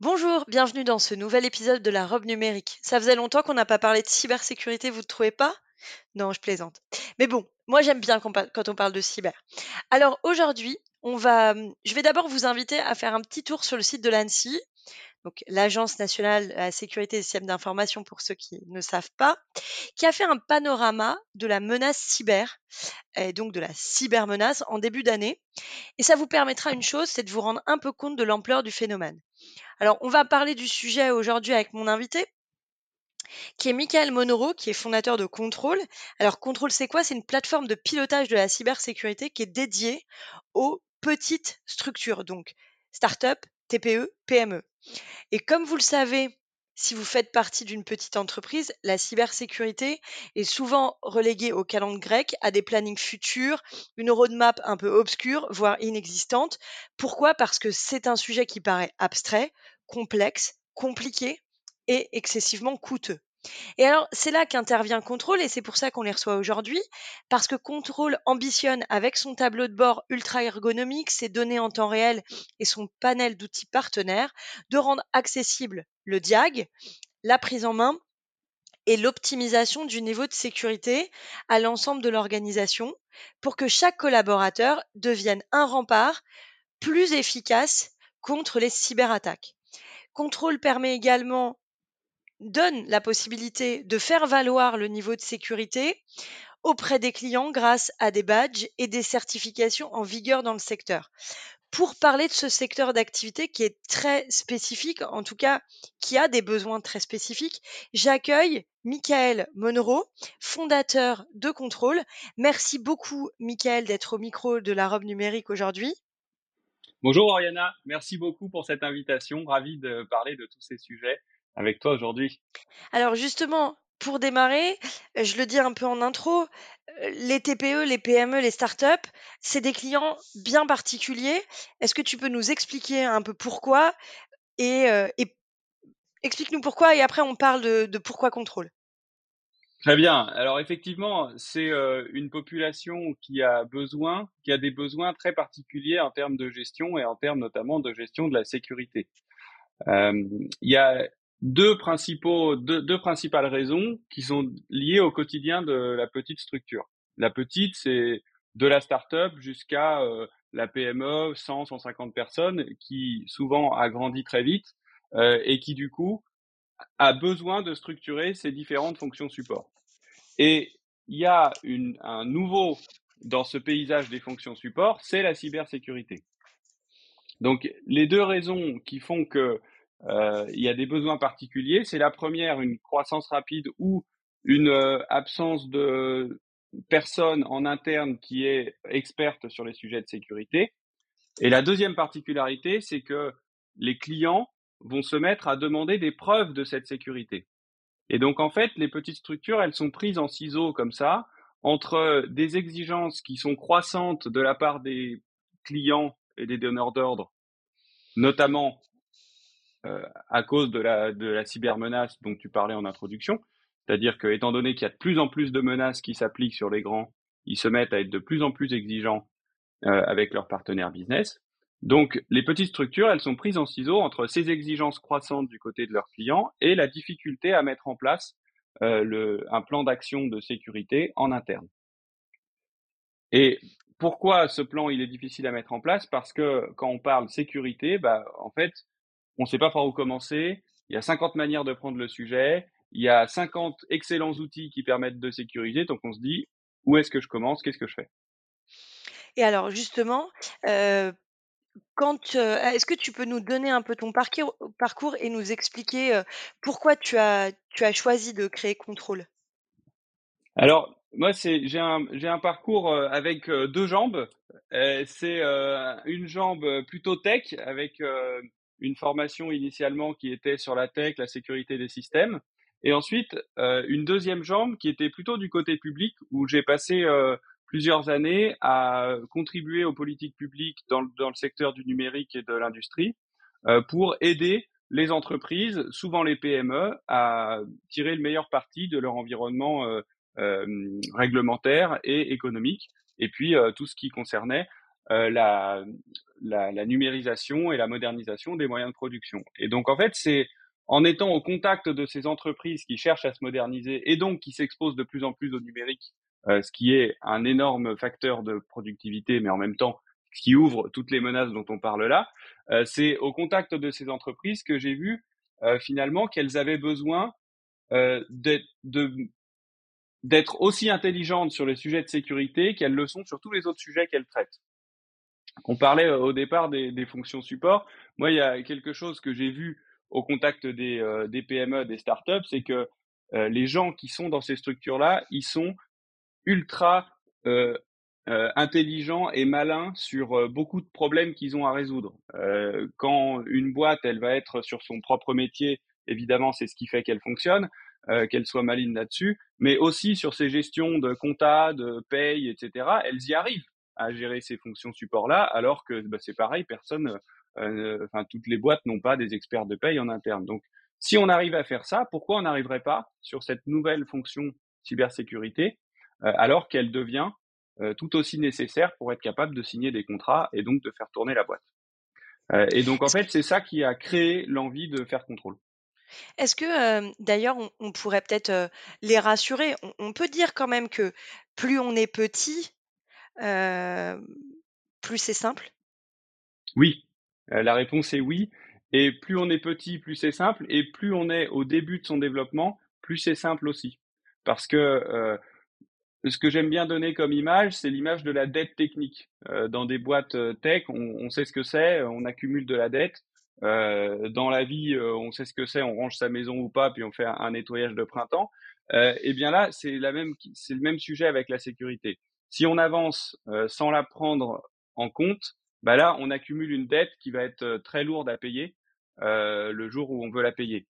Bonjour, bienvenue dans ce nouvel épisode de La Robe Numérique. Ça faisait longtemps qu'on n'a pas parlé de cybersécurité, vous ne trouvez pas ? Non, je plaisante. Mais bon, moi j'aime bien quand on parle de cyber. Alors aujourd'hui, je vais d'abord vous inviter à faire un petit tour sur le site de l'ANSSI, donc l'Agence nationale de la sécurité des systèmes d'information pour ceux qui ne savent pas, qui a fait un panorama de la menace cyber, et donc de la cybermenace en début d'année. Et ça vous permettra une chose, c'est de vous rendre un peu compte de l'ampleur du phénomène. Alors, on va parler du sujet aujourd'hui avec mon invité, qui est Michael Monerau, qui est fondateur de Qontrol. Alors, Qontrol, c'est quoi ? C'est une plateforme de pilotage de la cybersécurité qui est dédiée aux petites structures, donc start-up, TPE, PME. Et comme vous le savez, si vous faites partie d'une petite entreprise, la cybersécurité est souvent reléguée au calendrier grec, à des plannings futurs, une roadmap un peu obscure, voire inexistante. Pourquoi ? Parce que c'est un sujet qui paraît abstrait, complexe, compliqué et excessivement coûteux. Et alors, c'est là qu'intervient Qontrol et c'est pour ça qu'on les reçoit aujourd'hui, parce que Qontrol ambitionne avec son tableau de bord ultra ergonomique, ses données en temps réel et son panel d'outils partenaires, de rendre accessible le diag, la prise en main et l'optimisation du niveau de sécurité à l'ensemble de l'organisation pour que chaque collaborateur devienne un rempart plus efficace contre les cyberattaques. Qontrol permet également donne la possibilité de faire valoir le niveau de sécurité auprès des clients grâce à des badges et des certifications en vigueur dans le secteur. Pour parler de ce secteur d'activité qui est très spécifique, en tout cas qui a des besoins très spécifiques, j'accueille Michael Monerau, fondateur de Qontrol. Merci beaucoup Michael d'être au micro de La Robe Numérique aujourd'hui. Bonjour Oriana, merci beaucoup pour cette invitation, ravi de parler de tous ces sujets avec toi aujourd'hui. Alors justement, pour démarrer, je le dis un peu en intro, les TPE, les PME, les startups, c'est des clients bien particuliers. Est-ce que tu peux nous expliquer un peu pourquoi et explique-nous pourquoi et après on parle de pourquoi Qontrol. Très bien. Alors effectivement, c'est une population qui a des besoins très particuliers en termes de gestion et en termes notamment de gestion de la sécurité. Il y a deux principales raisons qui sont liées au quotidien de la petite structure. La petite, c'est de la start-up jusqu'à la PME, 100, 150 personnes, qui souvent a grandi très vite et qui du coup a besoin de structurer ses différentes fonctions support. Et il y a un nouveau dans ce paysage des fonctions support, c'est la cybersécurité. Donc les deux raisons qui font que il y a des besoins particuliers. C'est la première, une croissance rapide ou une absence de personnes en interne qui est experte sur les sujets de sécurité. Et la deuxième particularité, c'est que les clients vont se mettre à demander des preuves de cette sécurité. Et donc, en fait, les petites structures, elles sont prises en ciseaux comme ça, entre des exigences qui sont croissantes de la part des clients et des donneurs d'ordre, notamment à cause de la cybermenace dont tu parlais en introduction, c'est-à-dire que, étant donné qu'il y a de plus en plus de menaces qui s'appliquent sur les grands, ils se mettent à être de plus en plus exigeants avec leurs partenaires business. Donc, les petites structures, elles sont prises en ciseaux entre ces exigences croissantes du côté de leurs clients et la difficulté à mettre en place un plan d'action de sécurité en interne. Et pourquoi ce plan, il est difficile à mettre en place ? Parce que quand on parle sécurité, en fait, on ne sait pas par où commencer, il y a 50 manières de prendre le sujet, il y a 50 excellents outils qui permettent de sécuriser, donc on se dit, où est-ce que je commence, qu'est-ce que je fais ? Et alors justement, est-ce que tu peux nous donner un peu ton parcours et nous expliquer pourquoi tu as choisi de créer Qontrol ? Alors, moi, j'ai un parcours avec deux jambes, c'est une jambe plutôt tech avec une formation initialement qui était sur la tech, la sécurité des systèmes, et ensuite une deuxième jambe qui était plutôt du côté public, où j'ai passé plusieurs années à contribuer aux politiques publiques dans le secteur du numérique et de l'industrie pour aider les entreprises, souvent les PME, à tirer le meilleur parti de leur environnement réglementaire et économique, et puis tout ce qui concernait la numérisation et la modernisation des moyens de production. Et donc, en fait, c'est en étant au contact de ces entreprises qui cherchent à se moderniser et donc qui s'exposent de plus en plus au numérique, ce qui est un énorme facteur de productivité, mais en même temps, ce qui ouvre toutes les menaces dont on parle là, c'est au contact de ces entreprises que j'ai vu finalement qu'elles avaient besoin d'être aussi intelligentes sur les sujets de sécurité qu'elles le sont sur tous les autres sujets qu'elles traitent. On parlait au départ des fonctions support. Moi, il y a quelque chose que j'ai vu au contact des PME, des startups, c'est que les gens qui sont dans ces structures-là, ils sont ultra intelligents et malins sur beaucoup de problèmes qu'ils ont à résoudre. Quand une boîte, elle va être sur son propre métier, évidemment, c'est ce qui fait qu'elle fonctionne, qu'elle soit maligne là-dessus, mais aussi sur ses gestions de compta, de paye, etc., elles y arrivent à gérer ces fonctions support-là, alors que bah, c'est pareil, personne, toutes les boîtes n'ont pas des experts de paye en interne. Donc, si on arrive à faire ça, pourquoi on n'arriverait pas sur cette nouvelle fonction cybersécurité, alors qu'elle devient tout aussi nécessaire pour être capable de signer des contrats et donc de faire tourner la boîte. Et donc, en fait, c'est ça qui a créé l'envie de faire Qontrol. Est-ce que, d'ailleurs, on pourrait peut-être les rassurer ? On peut dire quand même que plus on est petit, plus c'est simple ? Oui, la réponse est oui. Et plus on est petit, plus c'est simple. Et plus on est au début de son développement, plus c'est simple aussi. Parce que ce que j'aime bien donner comme image, c'est l'image de la dette technique. Dans des boîtes tech, on sait ce que c'est, on accumule de la dette. Dans la vie, on sait ce que c'est, on range sa maison ou pas, puis on fait un nettoyage de printemps. Et bien là, c'est le même sujet avec la sécurité. Si on avance sans la prendre en compte, bah là, on accumule une dette qui va être très lourde à payer le jour où on veut la payer.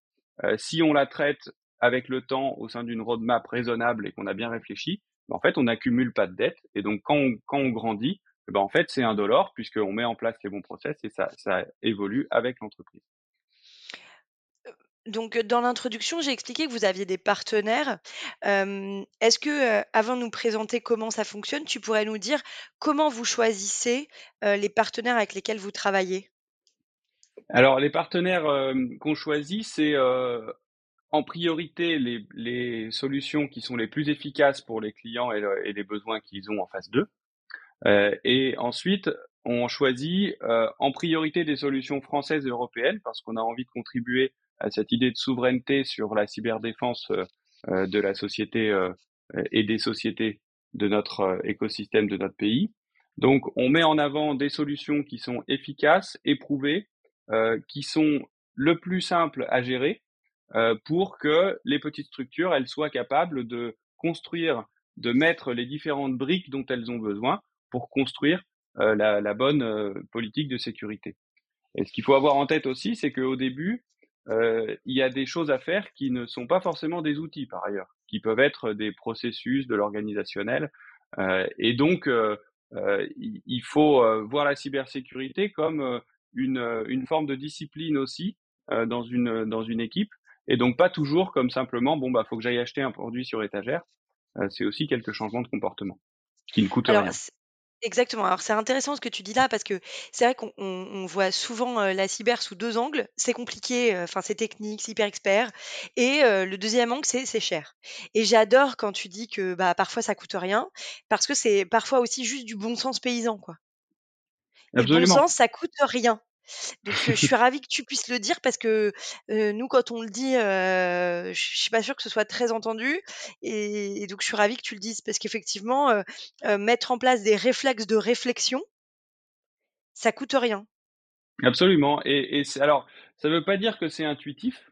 Si on la traite avec le temps au sein d'une roadmap raisonnable et qu'on a bien réfléchi, bah en fait, on n'accumule pas de dette. Et donc, quand on grandit, bah en fait, c'est indolore puisqu'on met en place les bons process et ça évolue avec l'entreprise. Donc, dans l'introduction, j'ai expliqué que vous aviez des partenaires. Est-ce que, avant de nous présenter comment ça fonctionne, tu pourrais nous dire comment vous choisissez les partenaires avec lesquels vous travaillez ? Alors, les partenaires qu'on choisit, c'est en priorité les solutions qui sont les plus efficaces pour les clients et les besoins qu'ils ont en face d'eux. Et ensuite, on choisit en priorité des solutions françaises et européennes parce qu'on a envie de contribuer à cette idée de souveraineté sur la cyberdéfense de la société et des sociétés de notre écosystème, de notre pays. Donc, on met en avant des solutions qui sont efficaces, éprouvées, qui sont le plus simples à gérer pour que les petites structures, elles soient capables de construire, de mettre les différentes briques dont elles ont besoin pour construire la bonne politique de sécurité. Et ce qu'il faut avoir en tête aussi, c'est qu'au début, il y a des choses à faire qui ne sont pas forcément des outils par ailleurs, qui peuvent être des processus, de l'organisationnel. Et donc, il faut voir la cybersécurité comme une forme de discipline aussi dans une équipe. Et donc, pas toujours comme simplement, faut que j'aille acheter un produit sur étagère. C'est aussi quelques changements de comportement qui ne coûtent rien. Exactement. Alors, c'est intéressant ce que tu dis là parce que c'est vrai qu'on voit souvent la cyber sous deux angles. C'est compliqué, c'est technique, c'est hyper expert. Et le deuxième angle, c'est cher. Et j'adore quand tu dis que parfois, ça coûte rien parce que c'est parfois aussi juste du bon sens paysan, quoi. Absolument. Et bon sens, ça coûte rien. Donc, je suis ravie que tu puisses le dire parce que nous, quand on le dit, je suis pas sûre que ce soit très entendu. Et donc, je suis ravie que tu le dises parce qu'effectivement, mettre en place des réflexes de réflexion, ça coûte rien. Absolument. Et alors, ça veut pas dire que c'est intuitif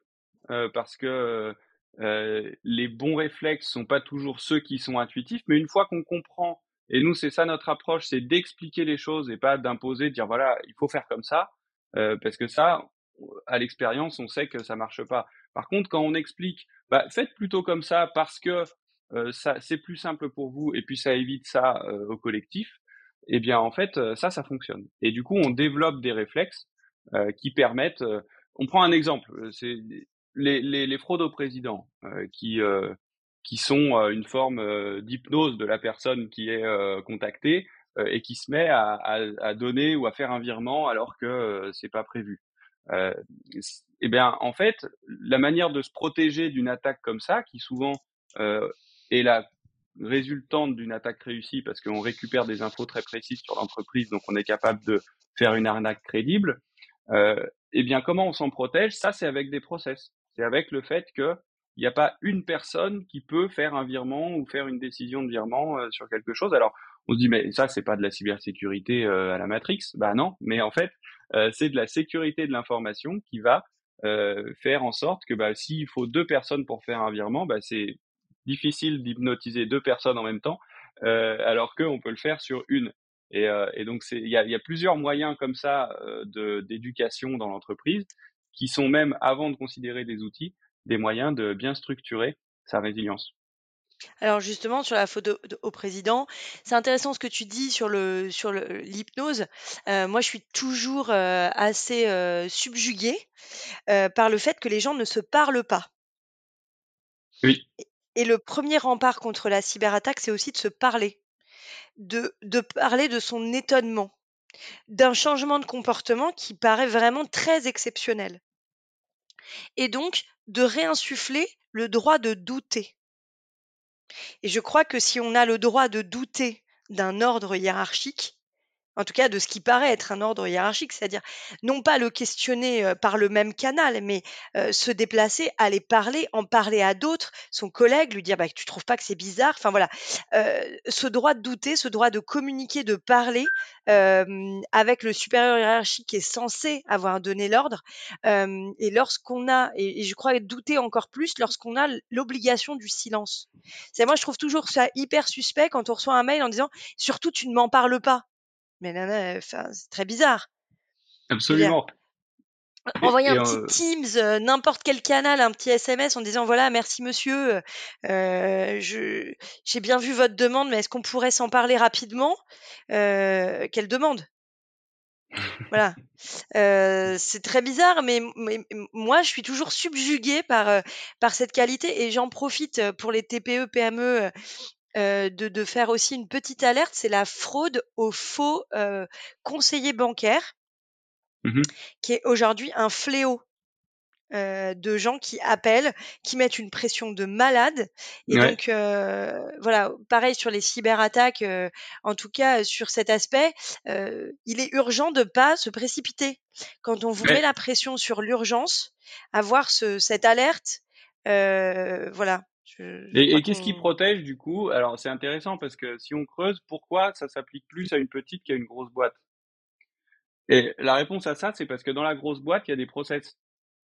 parce que les bons réflexes sont pas toujours ceux qui sont intuitifs. Mais une fois qu'on comprend, et nous, c'est ça notre approche, c'est d'expliquer les choses et pas d'imposer, de dire voilà, il faut faire comme ça. Parce que ça, à l'expérience, on sait que ça marche pas. Par contre, quand on explique, bah, faites plutôt comme ça parce que ça, c'est plus simple pour vous et puis ça évite ça au collectif, eh bien, en fait, ça fonctionne. Et du coup, on développe des réflexes qui permettent… on prend un exemple, c'est les fraudes au président qui sont une forme d'hypnose de la personne qui est contactée et qui se met à donner ou à faire un virement alors que c'est pas prévu. Eh bien, en fait, la manière de se protéger d'une attaque comme ça, qui souvent est la résultante d'une attaque réussie parce qu'on récupère des infos très précises sur l'entreprise, donc on est capable de faire une arnaque crédible, eh bien, comment on s'en protège? Ça, c'est avec des process. C'est avec le fait que il n'y a pas une personne qui peut faire un virement ou faire une décision de virement sur quelque chose. Alors, on se dit, mais ça, c'est pas de la cybersécurité à la Matrix. Bah non, mais en fait, c'est de la sécurité de l'information qui va faire en sorte que bah, s'il faut deux personnes pour faire un virement, bah, c'est difficile d'hypnotiser deux personnes en même temps, alors qu'on peut le faire sur une. Et donc, il y a plusieurs moyens comme ça d'éducation dans l'entreprise qui sont même, avant de considérer des outils, des moyens de bien structurer sa résilience. Alors justement, sur la faute au président, c'est intéressant ce que tu dis sur l'hypnose. Moi, je suis toujours assez subjuguée par le fait que les gens ne se parlent pas. Oui. Et le premier rempart contre la cyberattaque, c'est aussi de se parler, de parler de son étonnement, d'un changement de comportement qui paraît vraiment très exceptionnel. Et donc, de réinsuffler le droit de douter. Et je crois que si on a le droit de douter d'un ordre hiérarchique, en tout cas de ce qui paraît être un ordre hiérarchique, c'est-à-dire non pas le questionner par le même canal, mais se déplacer, aller parler, en parler à d'autres, son collègue, lui dire bah, « tu trouves pas que c'est bizarre ?» Enfin voilà, ce droit de douter, ce droit de communiquer, de parler avec le supérieur hiérarchique qui est censé avoir donné l'ordre. Et lorsqu'on a, et je crois douter encore plus, lorsqu'on a l'obligation du silence. C'est, moi, je trouve toujours ça hyper suspect quand on reçoit un mail en disant « surtout tu ne m'en parles pas ». Mais là, enfin, c'est très bizarre. Absolument. Envoyer un petit Teams, n'importe quel canal, un petit SMS en disant voilà, merci monsieur, j'ai bien vu votre demande, mais est-ce qu'on pourrait s'en parler rapidement ? Quelle demande ? Voilà. C'est très bizarre, mais moi, je suis toujours subjuguée par cette qualité et j'en profite pour les TPE, PME. De faire aussi une petite alerte, c'est la fraude aux faux conseillers bancaires, qui est aujourd'hui un fléau de gens qui appellent, qui mettent une pression de malade. Et donc, voilà, pareil sur les cyberattaques, en tout cas sur cet aspect, il est urgent de ne pas se précipiter. Quand on vous met la pression sur l'urgence, avoir cette alerte, voilà. Et qu'est-ce qui protège du coup? Alors c'est intéressant parce que si on creuse, pourquoi ça s'applique plus à une petite qu'à une grosse boîte? Et la réponse à ça, c'est parce que dans la grosse boîte, il y a des process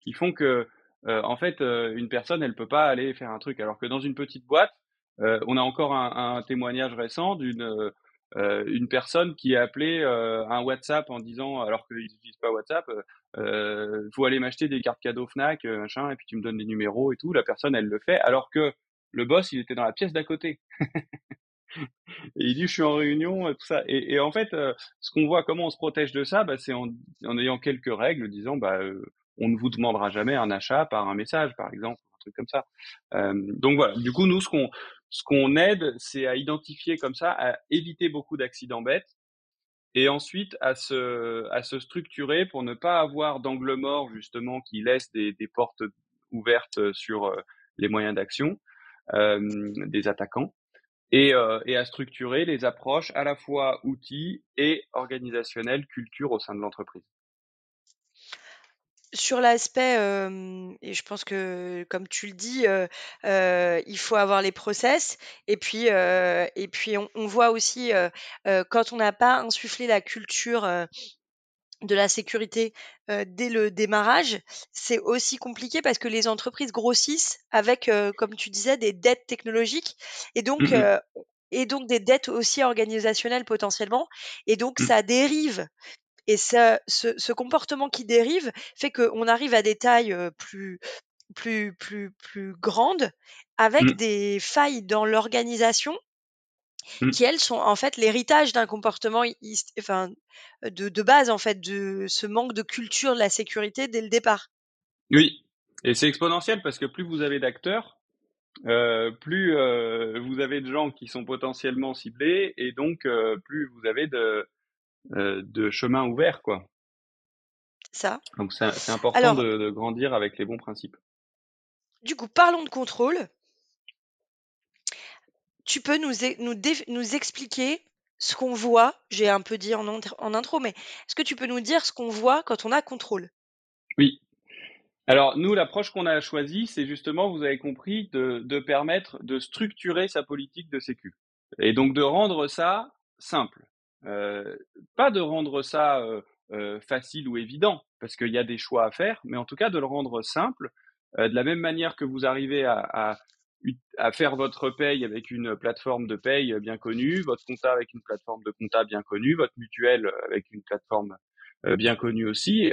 qui font que, en fait, une personne, elle peut pas aller faire un truc. Alors que dans une petite boîte, on a encore un témoignage récent d'une personne qui a appelé un WhatsApp en disant, alors qu'ils n'utilisent pas WhatsApp, faut aller m'acheter des cartes cadeaux Fnac, machin, et puis tu me donnes des numéros et tout. La personne, elle le fait, alors que le boss, il était dans la pièce d'à côté. Et il dit, je suis en réunion, tout ça. Et en fait, ce qu'on voit, comment on se protège de ça, bah, c'est en ayant quelques règles, disant, bah, on ne vous demandera jamais un achat par un message, par exemple, un truc comme ça. Donc voilà. Du coup, nous, ce qu'on aide, c'est à identifier comme ça, à éviter beaucoup d'accidents bêtes. Et ensuite, à se structurer pour ne pas avoir d'angle mort, justement, qui laisse des portes ouvertes sur les moyens d'action des attaquants, et à structurer les approches à la fois outils et organisationnelles, culture au sein de l'entreprise. Sur l'aspect, et je pense que comme tu le dis, il faut avoir les process et puis on voit aussi quand on n'a pas insufflé la culture de la sécurité dès le démarrage, c'est aussi compliqué parce que les entreprises grossissent avec, comme tu disais, des dettes technologiques et donc des dettes aussi organisationnelles potentiellement et donc ça dérive. Et ça, ce comportement qui dérive fait qu'on arrive à des tailles plus grandes avec des failles dans l'organisation qui, elles, sont en fait l'héritage d'un comportement de base, en fait, de ce manque de culture de la sécurité dès le départ. Oui, et c'est exponentiel parce que plus vous avez d'acteurs, plus vous avez de gens qui sont potentiellement ciblés et donc plus vous avez de chemin ouvert, quoi. Ça. Donc c'est important. Alors, de grandir avec les bons principes. Du coup, parlons de contrôle. Tu peux nous expliquer ce qu'on voit, j'ai un peu dit en intro, mais est-ce que tu peux nous dire ce qu'on voit quand on a contrôle ? Oui. Alors nous, l'approche qu'on a choisie, c'est justement, vous avez compris, de permettre de structurer sa politique de sécu. Et donc de rendre ça simple. Pas de rendre ça facile ou évident, parce qu'il y a des choix à faire, mais en tout cas de le rendre simple. De la même manière que vous arrivez à faire votre paye avec une plateforme de paye bien connue, votre compta avec une plateforme de compta bien connue, votre mutuelle avec une plateforme bien connue aussi.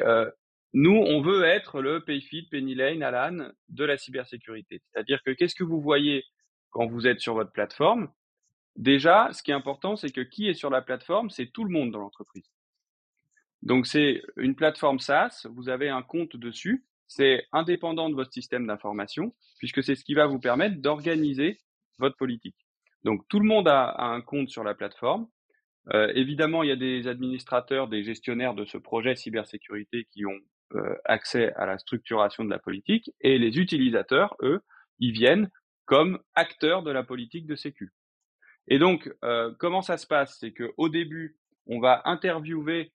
Nous, on veut être le Payfit, Pennylane, Alan de la cybersécurité. C'est-à-dire que qu'est-ce que vous voyez quand vous êtes sur votre plateforme ? Déjà, ce qui est important, c'est que qui est sur la plateforme, c'est tout le monde dans l'entreprise. Donc, c'est une plateforme SaaS, vous avez un compte dessus. C'est indépendant de votre système d'information, puisque c'est ce qui va vous permettre d'organiser votre politique. Donc, tout le monde a un compte sur la plateforme. Évidemment, il y a des administrateurs, des gestionnaires de ce projet cybersécurité qui ont accès à la structuration de la politique. Et les utilisateurs, eux, ils viennent comme acteurs de la politique de sécu. Et donc, comment ça se passe ? C'est qu'au début, on va interviewer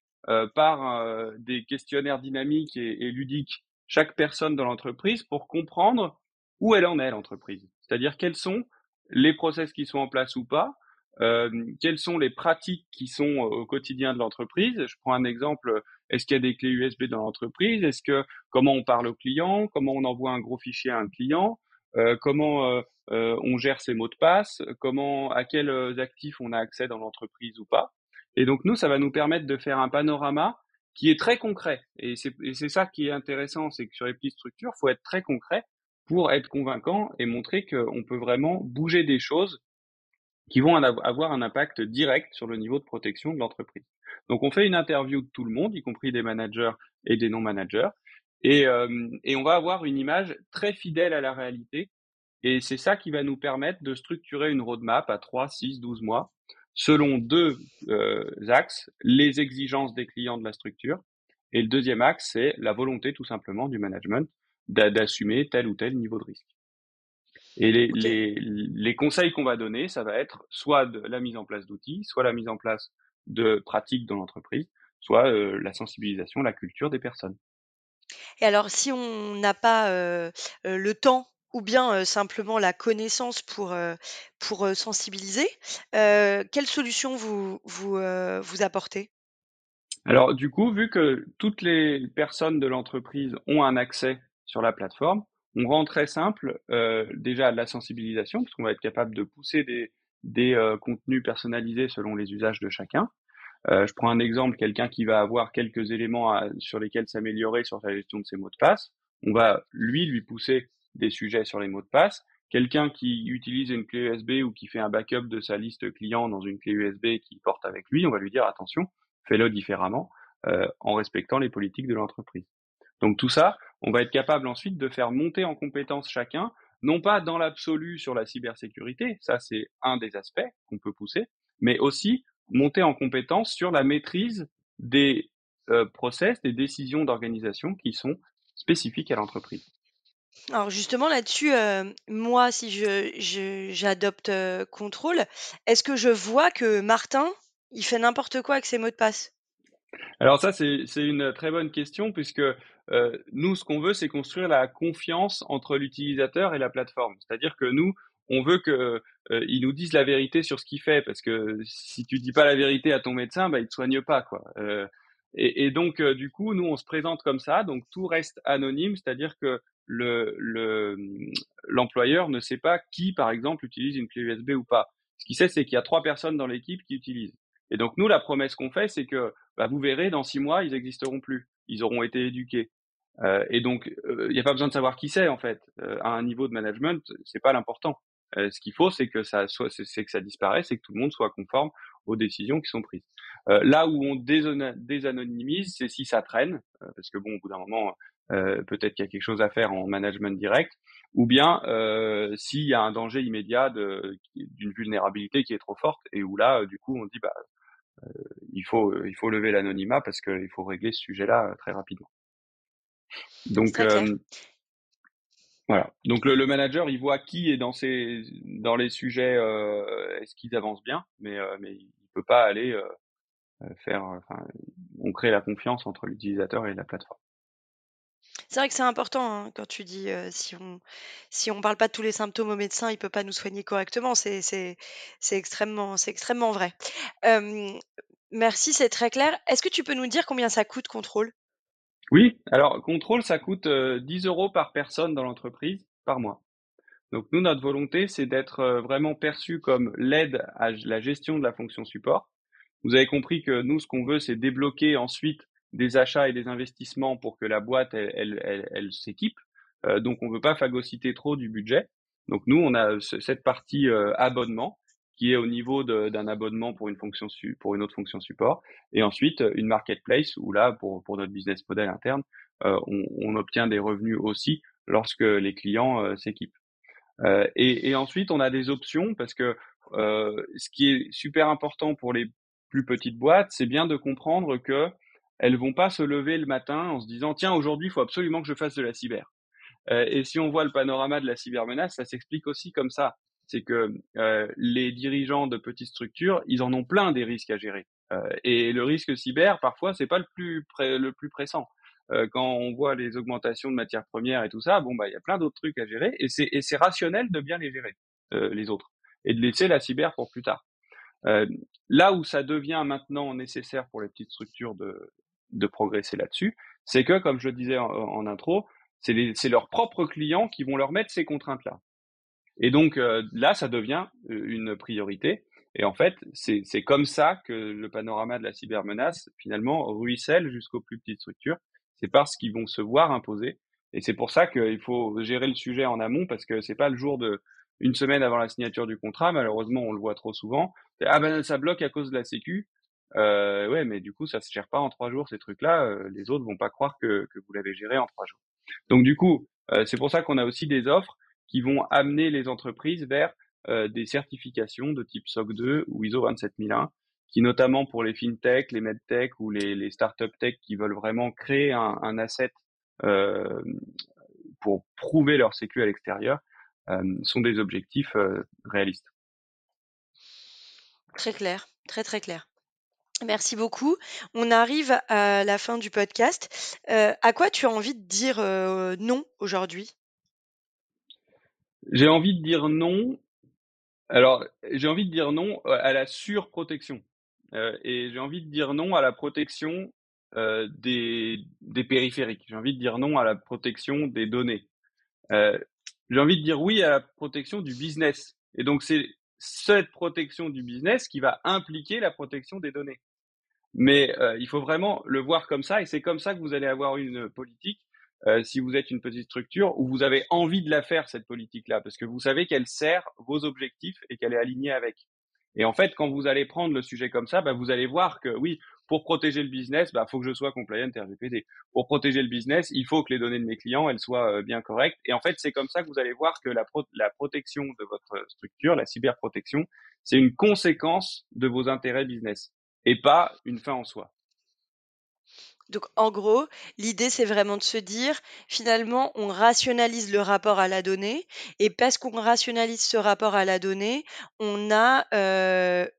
par des questionnaires dynamiques et ludiques chaque personne dans l'entreprise pour comprendre où elle en est, l'entreprise. C'est-à-dire quels sont les process qui sont en place ou pas, quelles sont les pratiques qui sont au quotidien de l'entreprise. Je prends un exemple, est-ce qu'il y a des clés USB dans l'entreprise ? Est-ce que comment on parle au client ? Comment on envoie un gros fichier à un client ? Comment on gère ses mots de passe ? Comment, à quels actifs on a accès dans l'entreprise ou pas ? Et donc nous, ça va nous permettre de faire un panorama qui est très concret. Et c'est ça qui est intéressant, c'est que sur les petites structures, il faut être très concret pour être convaincant et montrer qu'on peut vraiment bouger des choses qui vont avoir un impact direct sur le niveau de protection de l'entreprise. Donc, on fait une interview de tout le monde, y compris des managers et des non-managers, et on va avoir une image très fidèle à la réalité. Et c'est ça qui va nous permettre de structurer une roadmap à 3, 6, 12 mois, selon deux axes, les exigences des clients de la structure, et le deuxième axe, c'est la volonté tout simplement du management d'assumer tel ou tel niveau de risque. Et les conseils qu'on va donner, ça va être soit de la mise en place d'outils, soit la mise en place de pratiques dans l'entreprise, soit la sensibilisation, la culture des personnes. Et alors, si on n'a pas le temps ou bien simplement la connaissance pour sensibiliser. Quelles solutions vous apportez ? Alors du coup, vu que toutes les personnes de l'entreprise ont un accès sur la plateforme, on rend très simple déjà la sensibilisation, parce qu'on va être capable de pousser des contenus personnalisés selon les usages de chacun. Je prends un exemple, quelqu'un qui va avoir quelques éléments sur lesquels s'améliorer sur la gestion de ses mots de passe. On va lui pousser des sujets sur les mots de passe. Quelqu'un qui utilise une clé USB ou qui fait un backup de sa liste client dans une clé USB qu'il porte avec lui, on va lui dire attention, fais-le différemment en respectant les politiques de l'entreprise. Donc tout ça, on va être capable ensuite de faire monter en compétence chacun, non pas dans l'absolu sur la cybersécurité, ça c'est un des aspects qu'on peut pousser, mais aussi monter en compétence sur la maîtrise des process, des décisions d'organisation qui sont spécifiques à l'entreprise. Alors justement là-dessus, moi, si j'adopte contrôle, est-ce que je vois que Martin, il fait n'importe quoi avec ses mots de passe ? Alors ça, c'est une très bonne question, puisque nous, ce qu'on veut, c'est construire la confiance entre l'utilisateur et la plateforme. C'est-à-dire que nous, on veut qu'ils nous disent la vérité sur ce qu'il fait, parce que si tu ne dis pas la vérité à ton médecin, bah, il ne te soigne pas, quoi. Et donc, du coup, nous, on se présente comme ça, donc tout reste anonyme, c'est-à-dire que l'employeur ne sait pas qui, par exemple, utilise une clé USB ou pas. Ce qu'il sait, c'est qu'il y a 3 personnes dans l'équipe qui utilisent. Et donc, nous, la promesse qu'on fait, c'est que vous verrez, dans 6 mois, ils n'existeront plus. Ils auront été éduqués. Et donc, il n'y a pas besoin de savoir qui c'est, en fait. À un niveau de management, c'est pas l'important. Ce qu'il faut, c'est que ça disparaisse et que tout le monde soit conforme aux décisions qui sont prises. Là où on désanonymise, c'est si ça traîne, parce que bon, au bout d'un moment, peut-être qu'il y a quelque chose à faire en management direct, ou bien s'il y a un danger immédiat d'une vulnérabilité qui est trop forte, et où là, du coup, on dit il faut lever l'anonymat parce qu'il faut régler ce sujet-là très rapidement. Donc voilà. Donc le manager, il voit qui est dans les sujets, est-ce qu'ils avancent bien, mais il peut pas aller on crée la confiance entre l'utilisateur et la plateforme. C'est vrai que c'est important hein, quand tu dis si on parle pas de tous les symptômes au médecin, il peut pas nous soigner correctement. C'est extrêmement vrai. Merci, c'est très clair. Est-ce que tu peux nous dire combien ça coûte Qontrol ? Oui, alors Qontrol, ça coûte 10 € par personne dans l'entreprise par mois. Donc nous, notre volonté, c'est d'être vraiment perçu comme l'aide à la gestion de la fonction support. Vous avez compris que nous, ce qu'on veut, c'est débloquer ensuite des achats et des investissements pour que la boîte, elle s'équipe. Donc on ne veut pas phagocyter trop du budget. Donc nous, on a cette partie abonnement qui est au niveau d'un abonnement pour une autre fonction support, et ensuite une marketplace où là, pour notre business model interne, on obtient des revenus aussi lorsque les clients s'équipent. Et ensuite, on a des options parce que ce qui est super important pour les plus petites boîtes, c'est bien de comprendre que elles vont pas se lever le matin en se disant « Tiens, aujourd'hui, il faut absolument que je fasse de la cyber. » Et si on voit le panorama de la cybermenace, ça s'explique aussi comme ça. C'est que les dirigeants de petites structures, ils en ont plein des risques à gérer. Et le risque cyber, parfois, c'est pas le plus pressant. Quand on voit les augmentations de matières premières et tout ça, il y a plein d'autres trucs à gérer. Et c'est rationnel de bien les gérer, les autres, et de laisser la cyber pour plus tard. Là où ça devient maintenant nécessaire pour les petites structures de progresser là-dessus, c'est que, comme je le disais en intro, c'est leurs propres clients qui vont leur mettre ces contraintes-là. Et donc là, ça devient une priorité. Et en fait, c'est comme ça que le panorama de la cybermenace, finalement, ruisselle jusqu'aux plus petites structures. C'est parce qu'ils vont se voir imposer. Et c'est pour ça qu'il faut gérer le sujet en amont, parce que c'est pas le jour une semaine avant la signature du contrat. Malheureusement, on le voit trop souvent. Ça bloque à cause de la sécu. Ouais, mais du coup, ça se gère pas en 3 jours, ces trucs-là. Les autres vont pas croire que vous l'avez géré en 3 jours. Donc du coup, c'est pour ça qu'on a aussi des offres qui vont amener les entreprises vers des certifications de type SOC 2 ou ISO 27001, qui notamment pour les fintech, les medtech ou les startup tech qui veulent vraiment créer un asset pour prouver leur sécu à l'extérieur, sont des objectifs réalistes. Très clair, très très clair. Merci beaucoup. On arrive à la fin du podcast. À quoi tu as envie de dire non aujourd'hui ? J'ai envie de dire non. Alors, j'ai envie de dire non à la surprotection. Et j'ai envie de dire non à la protection des périphériques. J'ai envie de dire non à la protection des données. J'ai envie de dire oui à la protection du business. Et donc, c'est cette protection du business qui va impliquer la protection des données. Mais il faut vraiment le voir comme ça. Et c'est comme ça que vous allez avoir une politique. Si vous êtes une petite structure où vous avez envie de la faire, cette politique-là, parce que vous savez qu'elle sert vos objectifs et qu'elle est alignée avec. Et en fait, quand vous allez prendre le sujet comme ça, vous allez voir que oui, pour protéger le business, faut que je sois compliant RGPD. Pour protéger le business, il faut que les données de mes clients, elles soient bien correctes. Et en fait, c'est comme ça que vous allez voir que la protection de votre structure, la cyberprotection, c'est une conséquence de vos intérêts business et pas une fin en soi. Donc, en gros, l'idée, c'est vraiment de se dire, finalement, on rationalise le rapport à la donnée. Et parce qu'on rationalise ce rapport à la donnée, on a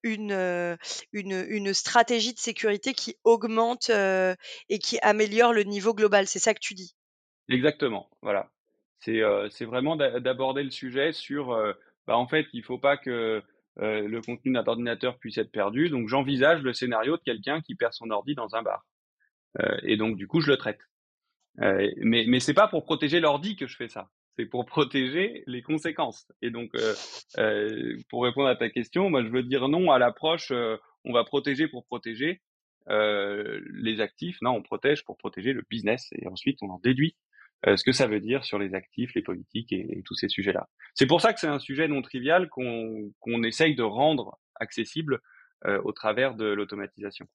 une stratégie de sécurité qui augmente et qui améliore le niveau global. C'est ça que tu dis ? Exactement, voilà. C'est vraiment d'aborder le sujet sur, en fait, il ne faut pas que le contenu d'un ordinateur puisse être perdu. Donc, j'envisage le scénario de quelqu'un qui perd son ordi dans un bar. Et donc, du coup, je le traite. Mais c'est pas pour protéger l'ordi que je fais ça. C'est pour protéger les conséquences. Et donc, pour répondre à ta question, moi, je veux dire non à l'approche on va protéger pour protéger les actifs. Non, on protège pour protéger le business et ensuite on en déduit ce que ça veut dire sur les actifs, les politiques et tous ces sujets-là. C'est pour ça que c'est un sujet non trivial qu'on essaye de rendre accessible au travers de l'automatisation.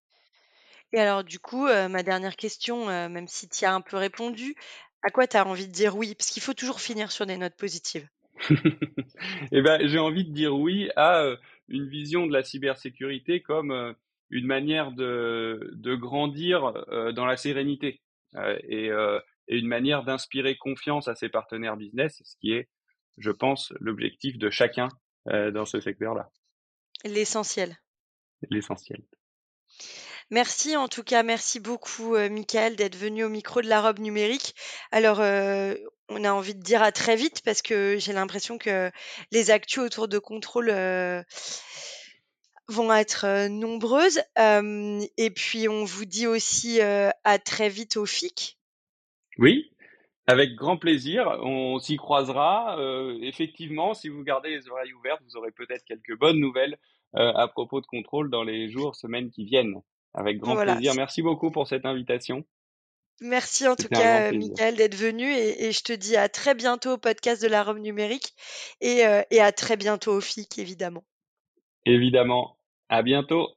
Et alors du coup, ma dernière question, même si tu y as un peu répondu, à quoi tu as envie de dire oui? Parce qu'il faut toujours finir sur des notes positives. Eh ben, j'ai envie de dire oui à une vision de la cybersécurité comme une manière de grandir dans la sérénité et une manière d'inspirer confiance à ses partenaires business, ce qui est, je pense, l'objectif de chacun dans ce secteur-là. L'essentiel. L'essentiel. Merci en tout cas, merci beaucoup Michael d'être venu au micro de la robe numérique. Alors on a envie de dire à très vite parce que j'ai l'impression que les actus autour de Qontrol vont être nombreuses. Et puis on vous dit aussi à très vite au FIC. Oui, avec grand plaisir, on s'y croisera. Effectivement, si vous gardez les oreilles ouvertes, vous aurez peut-être quelques bonnes nouvelles à propos de Qontrol dans les jours, semaines qui viennent. Avec grand plaisir. Merci beaucoup pour cette invitation. Merci en tout cas, Michael, d'être venu et je te dis à très bientôt au podcast de la robe numérique et à très bientôt au FIC, évidemment. Évidemment. À bientôt.